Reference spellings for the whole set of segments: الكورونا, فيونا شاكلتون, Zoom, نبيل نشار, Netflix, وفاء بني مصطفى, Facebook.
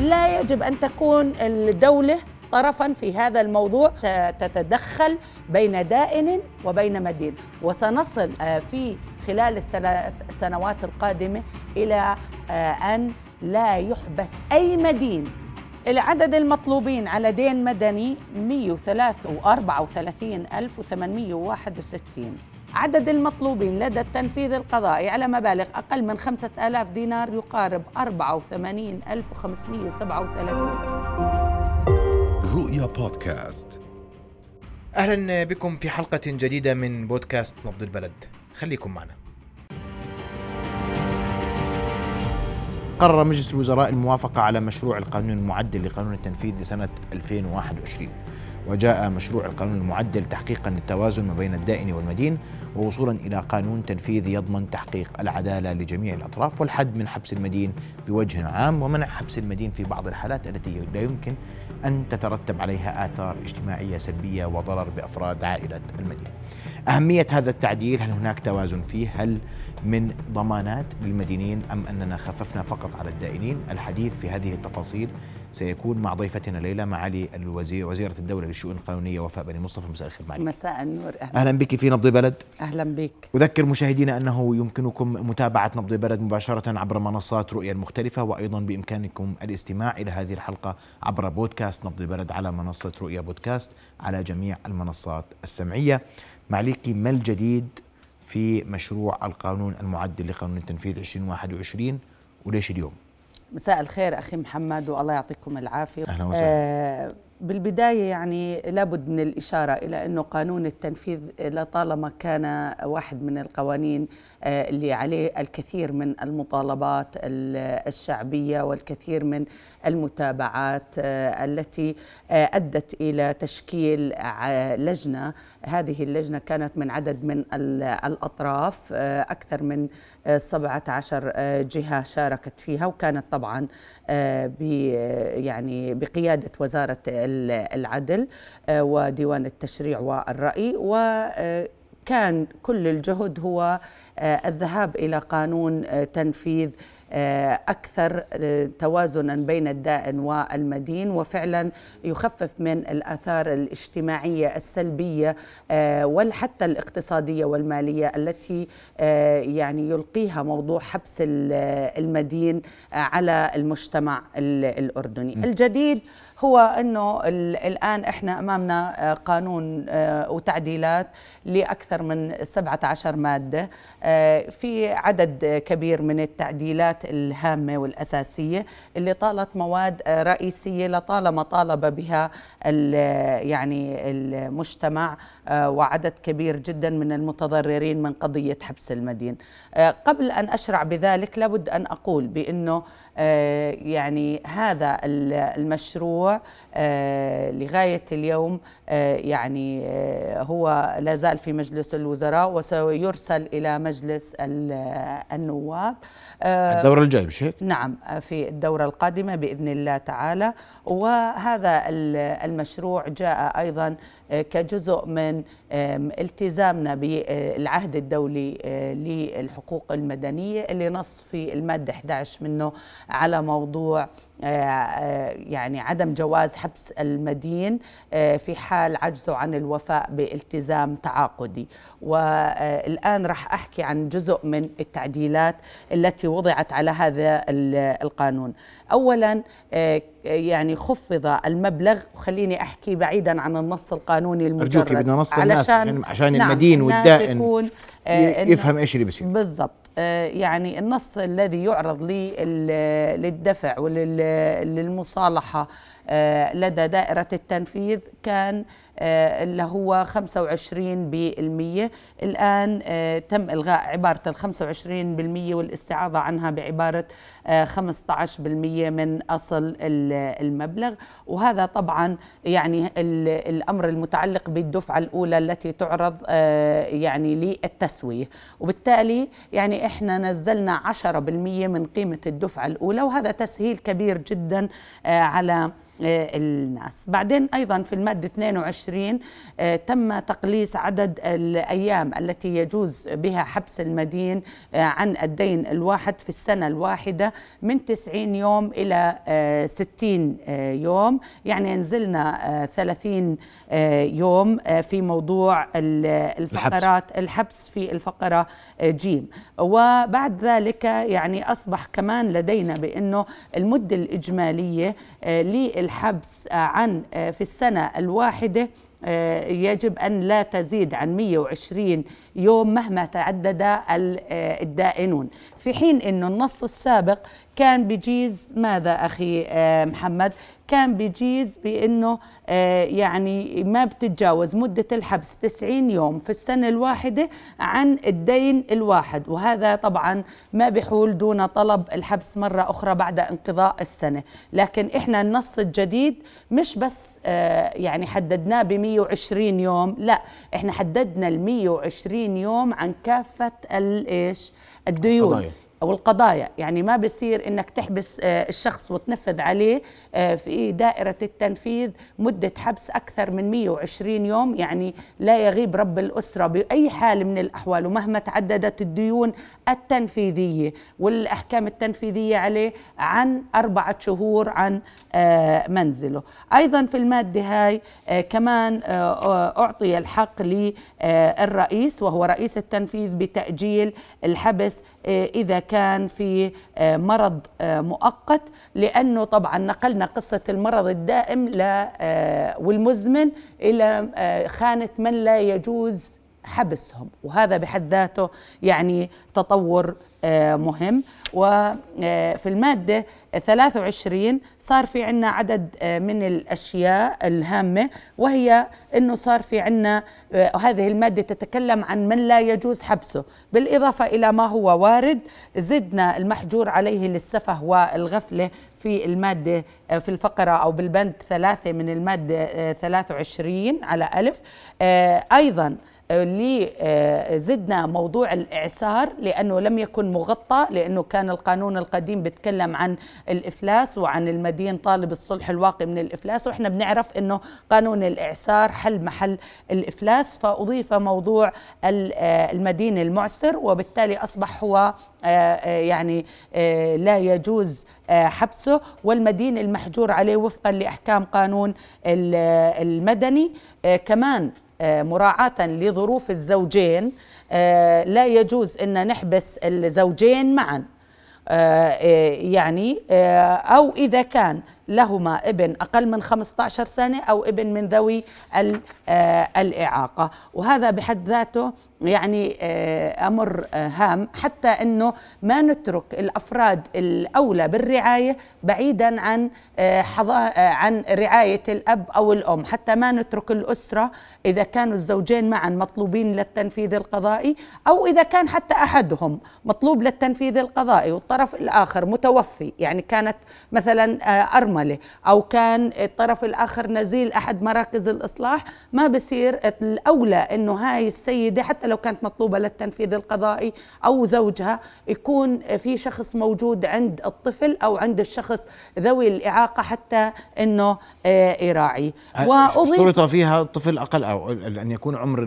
لا يجب أن تكون الدولة طرفاً في هذا الموضوع، تتدخل بين دائن وبين مدين، وسنصل في خلال ال3 سنوات القادمة إلى أن لا يحبس أي مدين. العدد المطلوبين على دين مدني 134,861. عدد المطلوبين لدى التنفيذ القضائي على مبالغ أقل من 5,000 دينار يقارب 84,537. رؤيا بودكاست. أهلا بكم في حلقة جديدة من بودكاست نبض البلد، خليكم معنا. قرر مجلس الوزراء الموافقة على مشروع القانون المعدل لقانون التنفيذ لسنة 2021، وجاء مشروع القانون المعدل تحقيقاً للتوازن ما بين الدائن والمدين، ووصولاً إلى قانون تنفيذي يضمن تحقيق العدالة لجميع الأطراف والحد من حبس المدين بوجه عام، ومنع حبس المدين في بعض الحالات التي لا يمكن أن تترتب عليها آثار اجتماعية سلبية وضرر بأفراد عائلة المدين. أهمية هذا التعديل، هل هناك توازن فيه؟ هل من ضمانات للمدينين أم أننا خففنا فقط على الدائنين؟ الحديث في هذه التفاصيل سيكون مع ضيفتنا ليلى معالي وزيرة الدولة للشؤون القانونية وفاء بني مصطفى. مساء الخير معالي. مساء النور، أهلا بك في نبض البلد. أهلا بك. أذكر مشاهدينا أنه يمكنكم متابعة نبض البلد مباشرة عبر منصات رؤية المختلفة، وأيضا بإمكانكم الاستماع إلى هذه الحلقة عبر بودكاست نبض البلد على منصة رؤية بودكاست على جميع المنصات السمعية. معليكي، ما الجديد في مشروع القانون المعدل لقانون التنفيذ 2021 وليش اليوم؟ مساء الخير أخي محمد والله يعطيكم العافية. أهلا وسهلا. بالبداية يعني لابد من الإشارة إلى أنه قانون التنفيذ لطالما كان واحد من القوانين اللي عليه الكثير من المطالبات الشعبية والكثير من المتابعات التي أدت إلى تشكيل لجنة. هذه اللجنة كانت من عدد من الأطراف، أكثر من 17 جهة شاركت فيها، وكانت طبعا بقيادة وزارة العدل وديوان التشريع والرأي، وكان كل الجهد هو الذهاب إلى قانون تنفيذ أكثر توازناً بين الدائن والمدين، وفعلاً يخفف من الآثار الاجتماعية السلبية وحتى الاقتصادية والمالية التي يلقيها موضوع حبس المدين على المجتمع الأردني. الجديد هو أنه الآن إحنا أمامنا قانون وتعديلات لأكثر من 17 مادة، في عدد كبير من التعديلات الهامة والأساسية اللي طالت مواد رئيسية لطالما طالب بها المجتمع وعدد كبير جدا من المتضررين من قضية حبس المدين. قبل أن أشرع بذلك لابد أن أقول بأنه هذا المشروع لغاية اليوم هو لا زال في مجلس الوزراء وسيرسل إلى مجلس النواب الدورة الجاية، مش هيك؟ نعم، في الدورة القادمة بإذن الله تعالى. وهذا المشروع جاء أيضا كجزء من التزامنا بالعهد الدولي للحقوق المدنية اللي نص في المادة 11 منه على موضوع عدم جواز حبس المدين في حال عجزه عن الوفاء بالتزام تعاقدي. والآن راح أحكي عن جزء من التعديلات التي وضعت على هذا القانون. أولاً خفض المبلغ، وخليني أحكي بعيداً عن النص القانوني المجرد بدنا نص الناس عشان المدين والدائن يفهم إيش اللي بيصير بالضبط. النص الذي يعرض للدفع وللمصالحة لدى دائرة التنفيذ كان اللي هو 25%، الآن تم إلغاء عبارة 25% والاستعاضة عنها بعبارة 15% من أصل المبلغ. وهذا طبعا الأمر المتعلق بالدفعة الأولى التي تعرض للتسوية، وبالتالي إحنا نزلنا 10% من قيمة الدفعة الأولى، وهذا تسهيل كبير جدا على الناس. بعدين أيضا في المادة 22 تم تقليص عدد الأيام التي يجوز بها حبس المدين عن الدين الواحد في السنة الواحدة من 90 يوم إلى 60 يوم، يعني نزلنا 30 يوم في موضوع الفقرات الحبس في الفقرة جيم. وبعد ذلك يعني أصبح كمان لدينا بأنه المدة الإجمالية للحبس عن في السنة الواحدة يجب أن لا تزيد عن 120 يوم مهما تعدد الدائنون، في حين أنه النص السابق كان بيجيز ماذا أخي محمد؟ كان بيجيز بأنه يعني ما بتتجاوز مدة الحبس 90 يوم في السنة الواحدة عن الدين الواحد، وهذا طبعا ما بيحول دون طلب الحبس مرة أخرى بعد انقضاء السنة. لكن إحنا النص الجديد مش بس يعني حددناه ب 120 يوم، لا إحنا حددنا ال 120 يوم عن كافة الديون أو القضايا. يعني ما بصير إنك تحبس الشخص وتنفذ عليه في دائرة التنفيذ مدة حبس أكثر من 120 يوم، يعني لا يغيب رب الأسرة بأي حال من الأحوال ومهما تعددت الديون التنفيذية والأحكام التنفيذية عليه عن 4 شهور عن منزله. أيضا في المادة هاي كمان أعطي الحق للرئيس وهو رئيس التنفيذ بتأجيل الحبس إذا كان في مرض مؤقت، لأنه طبعا نقلنا قصة المرض الدائم والمزمن إلى خانة من لا يجوز حبسهم، وهذا بحد ذاته يعني تطور مهم. وفي المادة 23 صار في عنا عدد من الأشياء الهامة، وهي أنه صار في عنا هذه المادة تتكلم عن من لا يجوز حبسه، بالإضافة إلى ما هو وارد زدنا المحجور عليه للسفه والغفلة في المادة في الفقرة أو بالبند 3 من المادة 23 على ألف. أيضا اللي زدنا موضوع الإعسار لأنه لم يكن مغطى، لأنه كان القانون القديم بيتكلم عن الإفلاس وعن المدين طالب الصلح الواقي من الإفلاس، وإحنا بنعرف أنه قانون الإعسار حل محل الإفلاس، فأضيف موضوع المدين المعسر، وبالتالي أصبح هو يعني لا يجوز حبسه والمدين المحجور عليه وفقا لأحكام قانون المدني. كمان مراعاة لظروف الزوجين لا يجوز أن نحبس الزوجين معا، يعني أو إذا كان لهما ابن أقل من 15 سنة أو ابن من ذوي الإعاقة، وهذا بحد ذاته يعني أمر هام، حتى أنه ما نترك الأفراد الأولى بالرعاية بعيدا عن رعاية الأب أو الأم، حتى ما نترك الأسرة إذا كانوا الزوجين معا مطلوبين للتنفيذ القضائي، أو إذا كان حتى أحدهم مطلوب للتنفيذ القضائي والطرف الآخر متوفي، يعني كانت مثلا أرملة أو كان الطرف الآخر نزيل أحد مراكز الإصلاح، ما بصير الأولى أنه هاي السيدة حتى لو كانت مطلوبة للتنفيذ القضائي أو زوجها يكون في شخص موجود عند الطفل أو عند الشخص ذوي الإعاقة حتى أنه يراعي. اشترط فيها الطفل أقل أو أن يكون عمر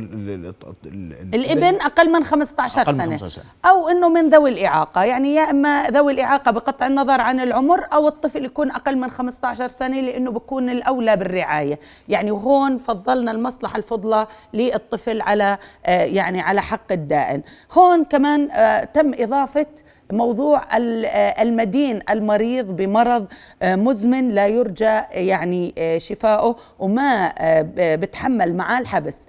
الابن أقل من 15 سنة أو أنه من ذوي الإعاقة، يعني يا إما ذوي الإعاقة بقطع النظر عن العمر أو الطفل يكون أقل من 15 سنة لأنه بكون الأولى بالرعاية. يعني هون فضلنا المصلحة الفضلى للطفل على يعني على حق الدائن. هون كمان تم إضافة موضوع المدين المريض بمرض مزمن لا يرجى يعني شفاؤه وما بتحمل معاه الحبس.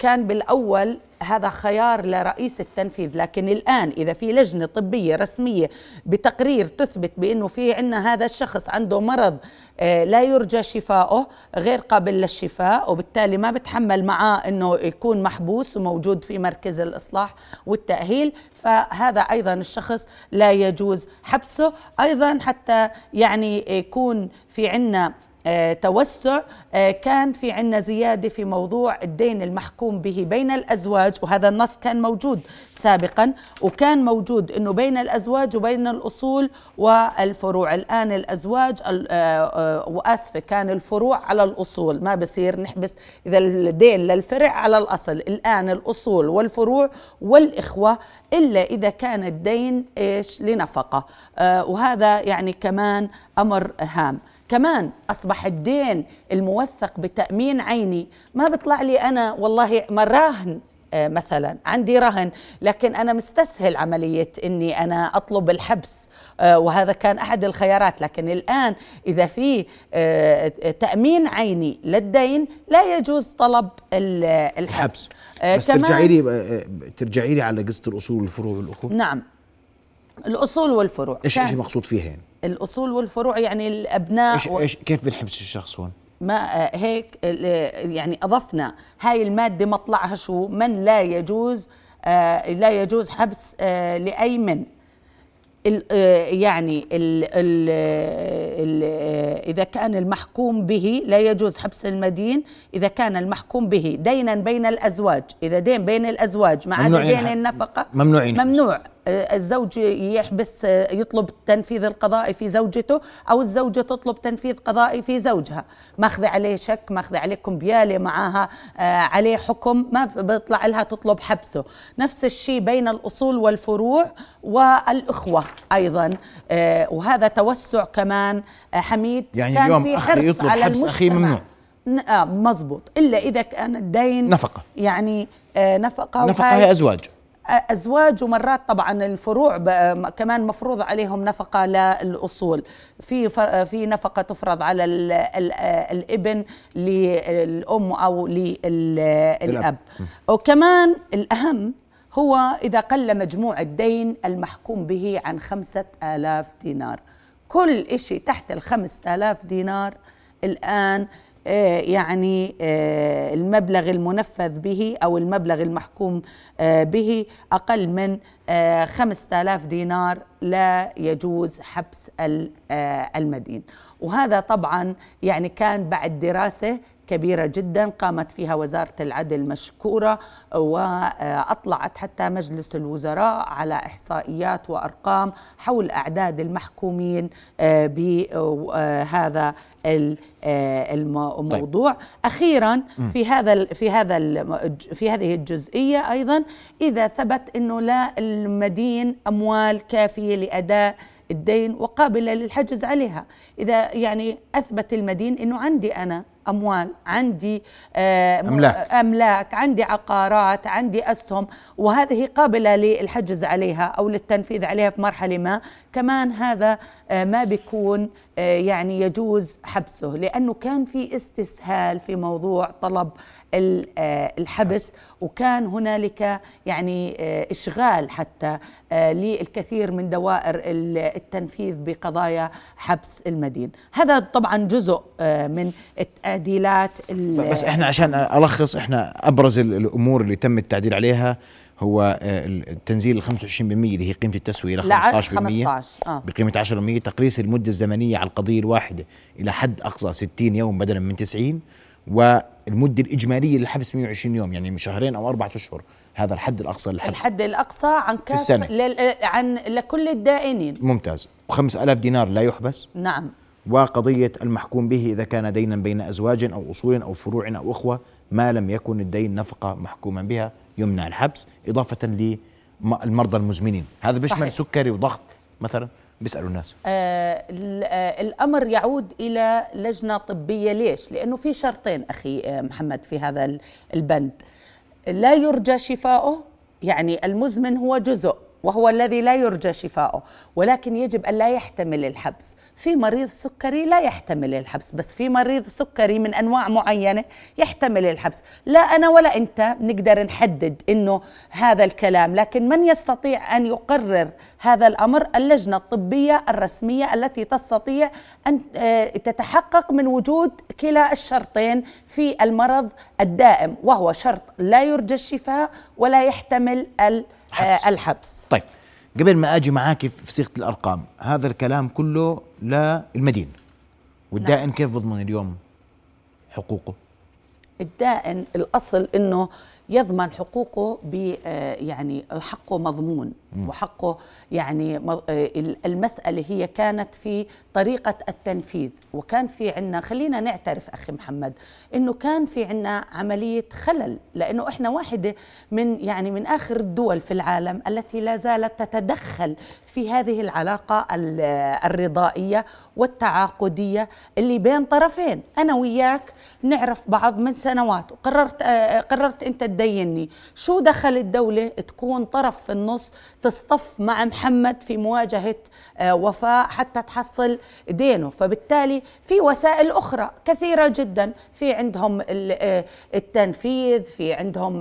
كان بالأول هذا خيار لرئيس التنفيذ، لكن الآن إذا في لجنة طبية رسمية بتقرير تثبت بأنه في عنا هذا الشخص عنده مرض لا يرجى شفاؤه غير قابل للشفاء، وبالتالي ما بتحمل معاه أنه يكون محبوس وموجود في مركز الإصلاح والتأهيل، فهذا أيضا الشخص لا يجوز حبسه. أيضا حتى يعني يكون في عنا توسع، كان في عنا زيادة في موضوع الدين المحكوم به بين الأزواج، وهذا النص كان موجود سابقا، وكان موجود أنه بين الأزواج وبين الأصول والفروع. الآن الأزواج وأسفة كان الفروع على الأصول، ما بصير نحبس إذا الدين للفرع على الأصل. الآن الأصول والفروع والإخوة إلا إذا كان الدين إيش لنفقة، وهذا يعني كمان أمر هام. كمان أصبح الدين الموثق بتأمين عيني، ما بطلع لي أنا والله مراهن مثلا، عندي رهن لكن أنا مستسهل عملية أني أنا أطلب الحبس، وهذا كان أحد الخيارات. لكن الآن إذا في تأمين عيني للدين لا يجوز طلب الحبس. بس ترجعي لي على قصة الأصول والفروع والأخوة. نعم، الأصول والفروع إيش مقصود فيها؟ الأصول والفروع يعني الأبناء كيف بنحبس الشخص هون؟ ما هيك يعني أضفنا هاي المادة مطلعها شو؟ من لا يجوز حبس لأي من يعني إذا كان المحكوم به لا يجوز حبس المدين، إذا كان المحكوم به دينا بين الأزواج، إذا دين بين الأزواج مع دين النفقة ممنوع الزوج يحبس يطلب تنفيذ القضائي في زوجته، أو الزوجة تطلب تنفيذ قضائي في زوجها. ماخذ عليه شك، ماخذ عليه كمبيالة معاها، عليه حكم، ما بيطلع لها تطلب حبسه. نفس الشيء بين الأصول والفروع والأخوة أيضا، وهذا توسع كمان حميد. يعني كان اليوم في حرص يطلب على حبس أخي ممنوع، مزبوط، إلا إذا كان الدين نفقة، يعني نفقة هي أزواج، ومرات طبعا الفروع كمان مفروض عليهم نفقة للأصول، في نفقة تفرض على الابن للأم أو للأب. وكمان الأهم هو إذا قل مجموع الدين المحكوم به عن 5000 دينار، كل إشي تحت 5000 دينار الآن يعني المبلغ المنفذ به أو المبلغ المحكوم به أقل من 5000 دينار لا يجوز حبس المدين. وهذا طبعا يعني كان بعد دراسة كبيرة جدا قامت فيها وزارة العدل مشكورة، وأطلعت حتى مجلس الوزراء على إحصائيات وأرقام حول أعداد المحكومين بهذا الموضوع. طيب. أخيرا في هذه الجزئية أيضا، إذا ثبت أنه لا المدين أموال كافية لأداء الدين وقابلة للحجز عليها، إذا يعني أثبت المدين أنه عندي أنا أموال، عندي أملاك، عندي عقارات، عندي أسهم، وهذه قابلة للحجز عليها أو للتنفيذ عليها في مرحلة ما، كمان هذا ما بيكون يعني يجوز حبسه، لأنه كان في استسهال في موضوع طلب الحبس، وكان هنالك يعني إشغال حتى للكثير من دوائر التنفيذ بقضايا حبس المدين. هذا طبعا جزء من التعديلات. بس احنا عشان ألخص، احنا أبرز الأمور اللي تم التعديل عليها هو التنزيل 25% اللي هي قيمة التسوية إلى 15% بقيمة 10%، تقليص المدة الزمنية على القضية الواحدة إلى حد أقصى 60 يوم بدلا من 90، والمدة الإجمالية للحبس 120 يوم، يعني من 2 أو 4 أشهر، هذا الحد الأقصى للحبس. الحد الأقصى عن عن لكل الدائنين. ممتاز. و5000 دينار لا يحبس. نعم. وقضية المحكوم به إذا كان دينا بين أزواج أو أصول أو فروع أو أخوة ما لم يكن الدين نفقة محكوما بها يمنع الحبس، إضافة للمرضى المزمنين. هذا بيشمل سكري وضغط مثلا، بيسألوا الناس. الأمر يعود إلى لجنة طبية. ليش؟ لأنه في شرطين أخي محمد في هذا البند، لا يرجى شفاؤه، يعني المزمن هو جزء وهو الذي لا يرجى شفاؤه، ولكن يجب أن لا يحتمل الحبس. في مريض سكري لا يحتمل الحبس، بس في مريض سكري من أنواع معينة يحتمل الحبس. لا أنا ولا أنت نقدر نحدد إنه هذا الكلام، لكن من يستطيع أن يقرر هذا الأمر؟ اللجنة الطبية الرسمية التي تستطيع أن تتحقق من وجود كلا الشرطين في المرض الدائم، وهو شرط لا يرجى الشفاء ولا يحتمل الحبس. طيب، قبل ما أجي معاك في صيغة الأرقام، هذا الكلام كله للمدين والدائن كيف بضمن اليوم حقوقه؟ الدائن الأصل أنه يضمن حقوقه يعني حقه مضمون وحقه يعني المسألة هي كانت في طريقة التنفيذ. وكان في عنا خلينا نعترف أخي محمد إنه كان في عنا عملية خلل، لأنه إحنا واحدة من آخر الدول في العالم التي لا زالت تتدخل في هذه العلاقة الرضائية والتعاقدية اللي بين طرفين. أنا وياك نعرف بعض من سنوات وقررت أنت تدينني، شو دخل الدولة تكون طرف في النص تصطف مع محمد في مواجهة وفاء حتى تحصل دينه؟ فبالتالي في وسائل أخرى كثيرة جدا، في عندهم التنفيذ، في عندهم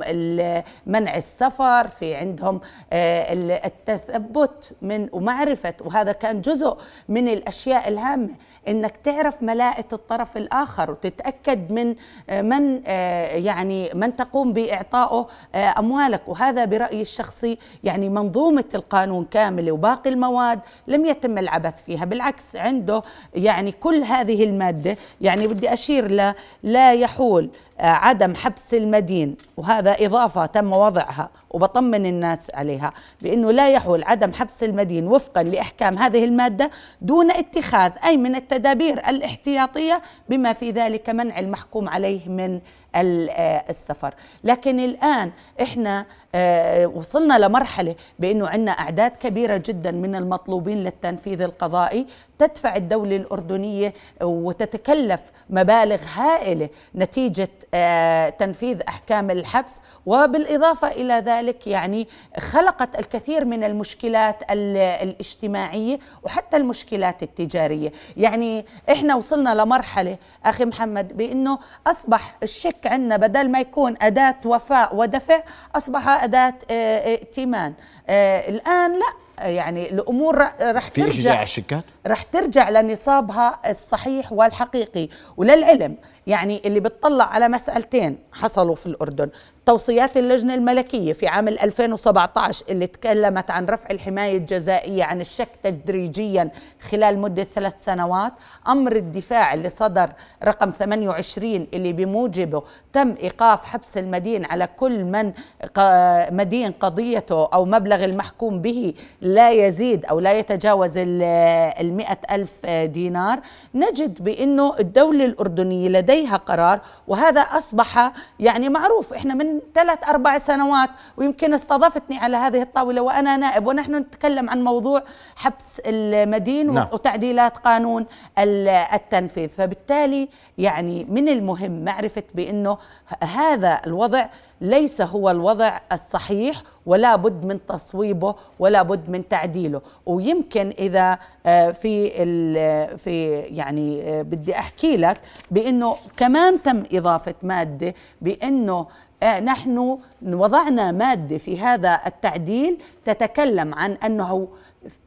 منع السفر، في عندهم التثبت من ومعرفة، وهذا كان جزء من الأشياء الهامة إنك تعرف ملاءة الطرف الآخر وتتأكد من تقوم بإعطائه أموالك. وهذا برأيي الشخصي منظومة القانون كاملة وباقي المواد لم يتم العبث فيها، بالعكس عنده كل هذه المادة. بدي أشير لا يحول عدم حبس المدين، وهذا إضافة تم وضعها وبطمن الناس عليها بأنه لا يحول عدم حبس المدين وفقا لإحكام هذه المادة دون اتخاذ أي من التدابير الاحتياطية بما في ذلك منع المحكوم عليه من السفر. لكن الآن إحنا وصلنا لمرحلة بأنه عندنا أعداد كبيرة جدا من المطلوبين للتنفيذ القضائي، تدفع الدولة الأردنية وتتكلف مبالغ هائلة نتيجة تنفيذ أحكام الحبس، وبالإضافة إلى ذلك خلقت الكثير من المشكلات الاجتماعية وحتى المشكلات التجارية. إحنا وصلنا لمرحلة أخي محمد بأنه أصبح الشك عندنا بدل ما يكون أداة وفاء ودفع أصبح أداة ائتمان. الآن لا، الأمور رح ترجع لنصابها الصحيح والحقيقي. وللعلم اللي بتطلع على مسألتين حصلوا في الأردن، توصيات اللجنة الملكية في عام 2017 اللي تكلمت عن رفع الحماية الجزائية عن الشك تدريجيا خلال مدة 3 سنوات، أمر الدفاع اللي صدر رقم 28 اللي بموجبه تم إيقاف حبس المدين على كل من مدين قضيته أو مبلغ المحكوم به لا يزيد أو لا يتجاوز 100,000 دينار. نجد بأنه الدولة الأردنية لديها قرار، وهذا أصبح معروف. إحنا من 3-4 سنوات ويمكن استضافتني على هذه الطاولة وأنا نائب ونحن نتكلم عن موضوع حبس المدين وتعديلات قانون التنفيذ. فبالتالي من المهم معرفة بأنه هذا الوضع ليس هو الوضع الصحيح، ولا بد من تصويبه ولا بد من تعديله. ويمكن إذا بدي أحكي لك بأنه كمان تم إضافة مادة بأنه نحن وضعنا مادة في هذا التعديل تتكلم عن أنه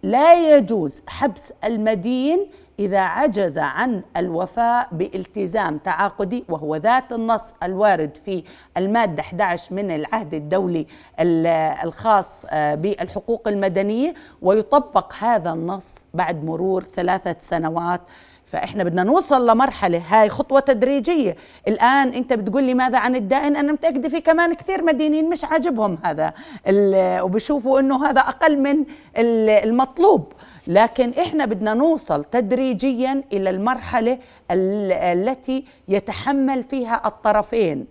لا يجوز حبس المدين إذا عجز عن الوفاء بالتزام تعاقدي، وهو ذات النص الوارد في المادة 11 من العهد الدولي الخاص بالحقوق المدنية، ويطبق هذا النص بعد مرور 3 سنوات. فإحنا بدنا نوصل لمرحلة، هاي خطوة تدريجية. الآن أنت بتقول لي ماذا عن الدائن؟ أنا متأكدة في كمان كثير مدينين مش عاجبهم هذا وبيشوفوا أنه هذا أقل من المطلوب، لكن إحنا بدنا نوصل تدريجيا إلى المرحلة التي يتحمل فيها الطرفين.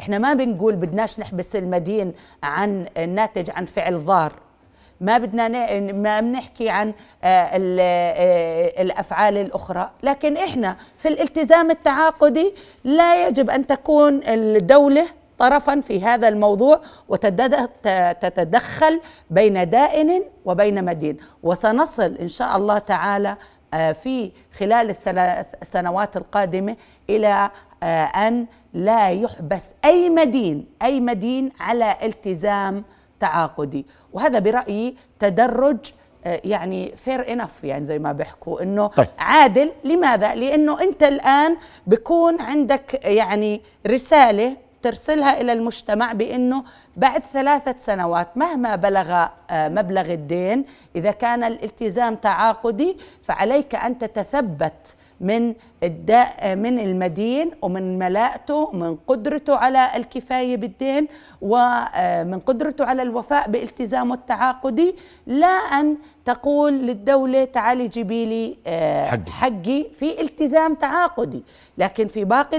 إحنا ما بنقول بدناش نحبس المدين عن الناتج عن فعل ضار، ما بدنا ما بنحكي عن الأفعال الأخرى، لكن إحنا في الالتزام التعاقدي لا يجب أن تكون الدولة طرفا في هذا الموضوع وتتدخل بين دائن وبين مدين. وسنصل إن شاء الله تعالى في خلال 3 سنوات القادمة إلى أن لا يحبس أي مدين على التزام تعاقدي. وهذا برأيي تدرج fair enough زي ما بيحكوا إنه طيب. عادل. لماذا؟ لأنه أنت الآن بكون عندك رسالة ترسلها إلى المجتمع بأنه بعد 3 سنوات مهما بلغ مبلغ الدين إذا كان الالتزام تعاقدي فعليك أن تتثبت من المدين ومن ملاءته ومن قدرته على الكفاية بالدين ومن قدرته على الوفاء بالتزامه التعاقدي، لا أن تقول للدولة تعالي جيبي لي حقي في التزام تعاقدي. لكن في باقي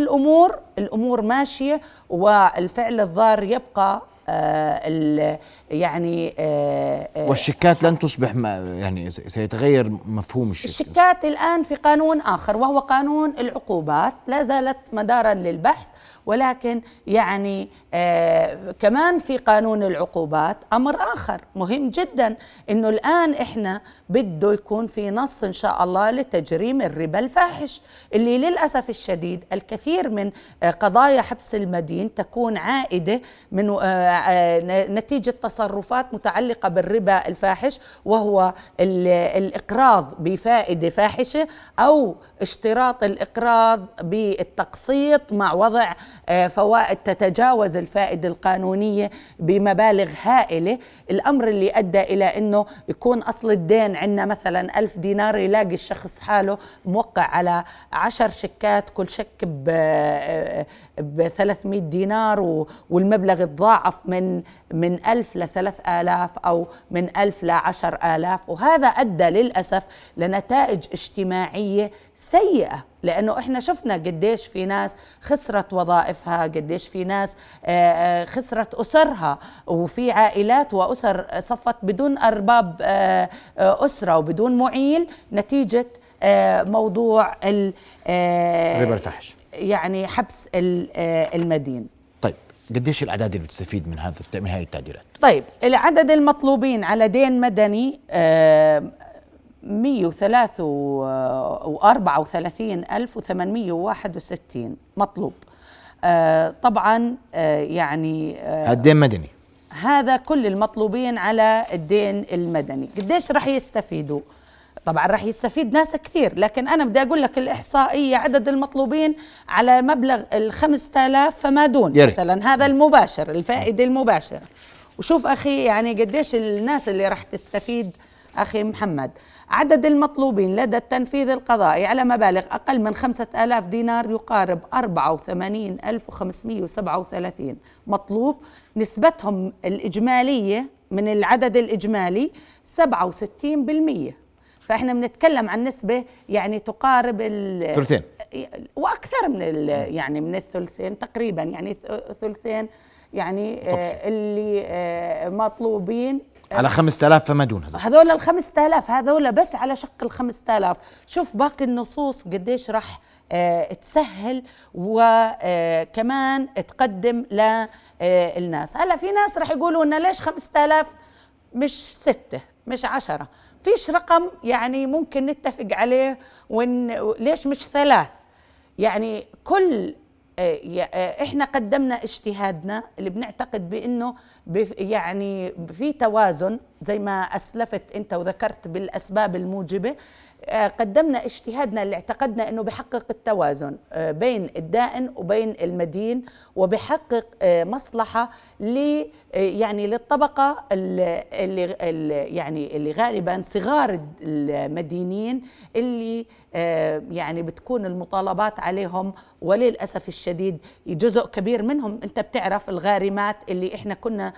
الأمور ماشية والفعل الضار يبقى والشيكات لن تصبح سيتغير مفهوم الشيكات الآن في قانون آخر وهو قانون العقوبات، لا زالت مدارا للبحث، ولكن كمان في قانون العقوبات أمر آخر مهم جدا، إنه الآن إحنا بده يكون في نص إن شاء الله لتجريم الربا الفاحش، اللي للأسف الشديد الكثير من قضايا حبس المدين تكون عائدة من نتيجة تصرفات متعلقة بالربا الفاحش، وهو الإقراض بفائدة فاحشة أو اشتراط الإقراض بالتقسيط مع وضع فوائد تتجاوز الفائدة القانونية بمبالغ هائلة. الأمر اللي أدى إلى أنه يكون أصل الدين عندنا مثلا 1000 دينار، يلاقي الشخص حاله موقع على 10 شيكات، كل شك ب 300 دينار والمبلغ يتضاعف من 1000 ل 3000 أو من 1000 ل 10000، وهذا أدى للأسف لنتائج اجتماعية سيئة، لأنه إحنا شفنا قديش في ناس خسرت وظائفها، قديش في ناس خسرت أسرها، وفي عائلات وأسر صفت بدون أرباب أسرة وبدون معيل نتيجة موضوع الربا الفاحش حبس المدين. طيب قديش الأعداد اللي بتستفيد من هذه التعديلات؟ طيب العدد المطلوبين على دين مدني 134,861 مطلوب. طبعا الدين مدني، هذا كل المطلوبين على الدين المدني. قديش رح يستفيدوا؟ طبعا رح يستفيد ناس كثير، لكن أنا بدي أقول لك الإحصائية عدد المطلوبين على مبلغ 5000 فما دون مثلا، هذا المباشر، الفائدة المباشرة. وشوف أخي قديش الناس اللي رح تستفيد. أخي محمد، عدد المطلوبين لدى التنفيذ القضائي على مبالغ أقل من 5000 دينار يقارب 84,537 مطلوب، نسبتهم الإجمالية من العدد الإجمالي 67%، فإحنا بنتكلم عن نسبة تقارب الثلثين وأكثر من من الثلثين تقريبا، ثلثين اللي مطلوبين على 5000 فما دون. هذول ال5000 هذول بس على شق ال5000. شوف باقي النصوص قديش رح تسهل وكمان تقدم للناس. هلا في ناس رح يقولوا لنا ليش 5000 مش 6 مش 10؟ فيش رقم ممكن نتفق عليه، ليش مش 3؟ كل احنا قدمنا اجتهادنا اللي بنعتقد بانه في توازن، زي ما اسلفت انت وذكرت بالاسباب الموجبه، قدمنا اجتهادنا اللي اعتقدنا انه بحقق التوازن بين الدائن وبين المدين، وبحقق مصلحه للطبقه اللي غالبا صغار المدينين، اللي بتكون المطالبات عليهم، وللاسف الشديد جزء كبير منهم انت بتعرف الغارمات اللي احنا كنا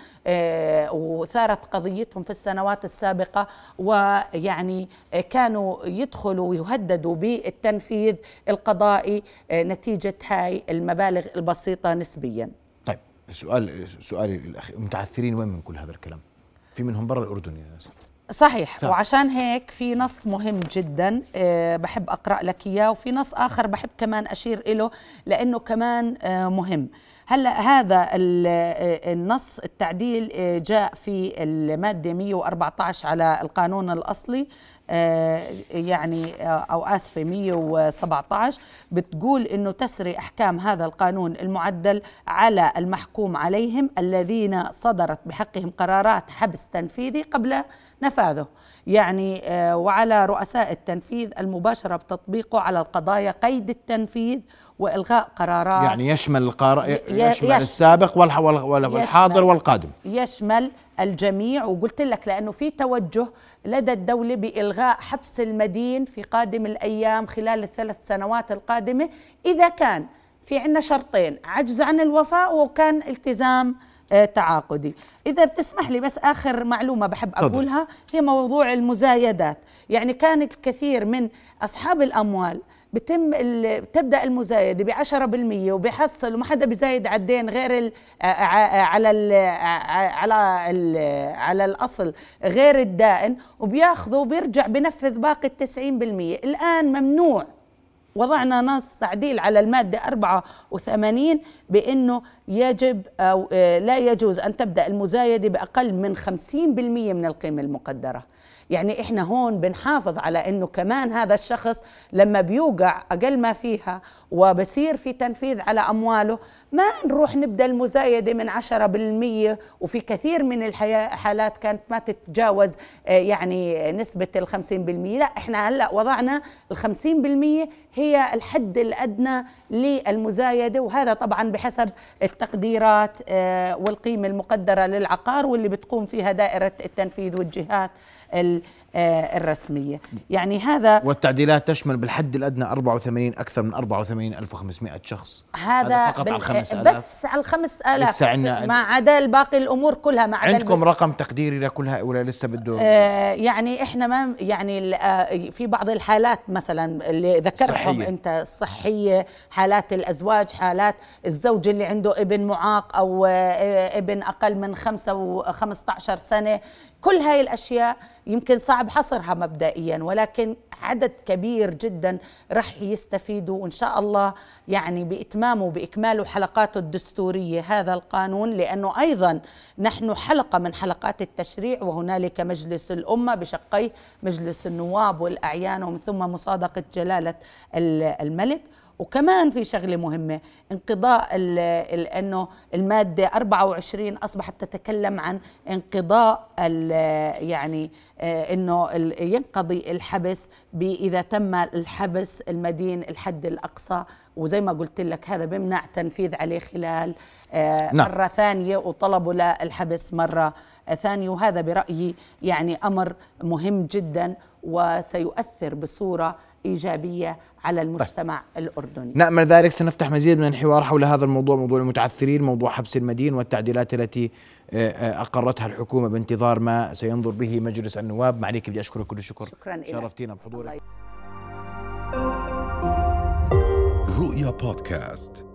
وثارت قضيتهم في السنوات السابقه، كانوا يدخلوا ويهددوا بالتنفيذ القضائي نتيجة هاي المبالغ البسيطة نسبيا. طيب سؤالي الأخير، متعثرين وين من كل هذا الكلام؟ في منهم برا الأردن يا سيدي صحيح، وعشان هيك في نص مهم جدا بحب أقرأ لك إياه، وفي نص آخر بحب كمان أشير إله لأنه كمان مهم. هلا هذا النص التعديل جاء في المادة 114 على القانون الأصلي، أو آسفة 117، بتقول إنه تسري أحكام هذا القانون المعدل على المحكوم عليهم الذين صدرت بحقهم قرارات حبس تنفيذي قبل نفاذه، يعني وعلى رؤساء التنفيذ المباشرة بتطبيقه على القضايا قيد التنفيذ وإلغاء قرارات. يعني يشمل السابق والحاضر والقادم، يشمل الجميع. وقلت لك لأنه في توجه لدى الدولة بإلغاء حبس المدين في قادم الأيام خلال ال3 سنوات القادمة إذا كان في عنا شرطين: عجز عن الوفاء وكان التزام تعاقدي. إذا بتسمح لي بس آخر معلومة بحب أقولها هي موضوع المزايدات. يعني كان الكثير من أصحاب الأموال تبدأ المزايدة 10% وبيحصل وما حدا بيزايد عدين غير على الأصل غير الدائن، وبياخذوا وبيرجع بنفذ باقي 90%. الآن ممنوع، وضعنا نص تعديل على المادة 84 بأنه يجب أو لا يجوز أن تبدأ المزايدة بأقل من 50% من القيمة المقدرة. يعني إحنا هون بنحافظ على أنه كمان هذا الشخص لما بيوقع أقل ما فيها وبصير في تنفيذ على أمواله ما نروح نبدأ المزايدة من 10%، وفي كثير من الحالات كانت ما تتجاوز يعني نسبة 50%. لا، إحنا هلأ وضعنا 50% هي الحد الأدنى للمزايدة، وهذا طبعا بحسب التقديرات والقيمة المقدرة للعقار واللي بتقوم فيها دائرة التنفيذ والجهات الرسمية. يعني هذا والتعديلات تشمل بالحد الأدنى 84 أكثر من 84,500 شخص. هذا فقط على 5,000 بس، على 5,000 ما عدا الباقي الأمور كلها. ما عدا عندكم رقم تقديري لكل هؤلاء لسه بده يعني إحنا ما يعني في بعض الحالات مثلا اللي ذكرتهم أنت الصحية، حالات الأزواج، حالات الزوج اللي عنده ابن معاق أو ابن أقل من 15 سنة، كل هاي الأشياء يمكن صعب حصرها مبدئيا، ولكن عدد كبير جدا رح يستفيدوا وإن شاء الله يعني بإتمامه وبإكماله حلقاته الدستورية هذا القانون، لأنه أيضا نحن حلقة من حلقات التشريع، وهنالك مجلس الأمة بشقيه مجلس النواب والأعيان، ومن ثم مصادقة جلالة الملك. وكمان في شغلة مهمة، انقضاء لأنه المادة 24 أصبحت تتكلم عن انقضاء يعني أنه ينقضي الحبس إذا تم الحبس المدين الحد الأقصى، وزي ما قلت لك هذا بمنع تنفيذ عليه خلال مرة ثانية وطلبوا للحبس مرة ثانية. وهذا برأيي يعني أمر مهم جدا وسيؤثر بصورة إيجابية على المجتمع الأردني. نأمل ذلك. سنفتح مزيد من الحوار حول هذا الموضوع، موضوع المتعثرين، موضوع حبس المدين والتعديلات التي أقرتها الحكومة بانتظار ما سينظر به مجلس النواب. معليك بدي أشكرك كل الشكر، شرفتينا بحضورك. رؤيا بودكاست.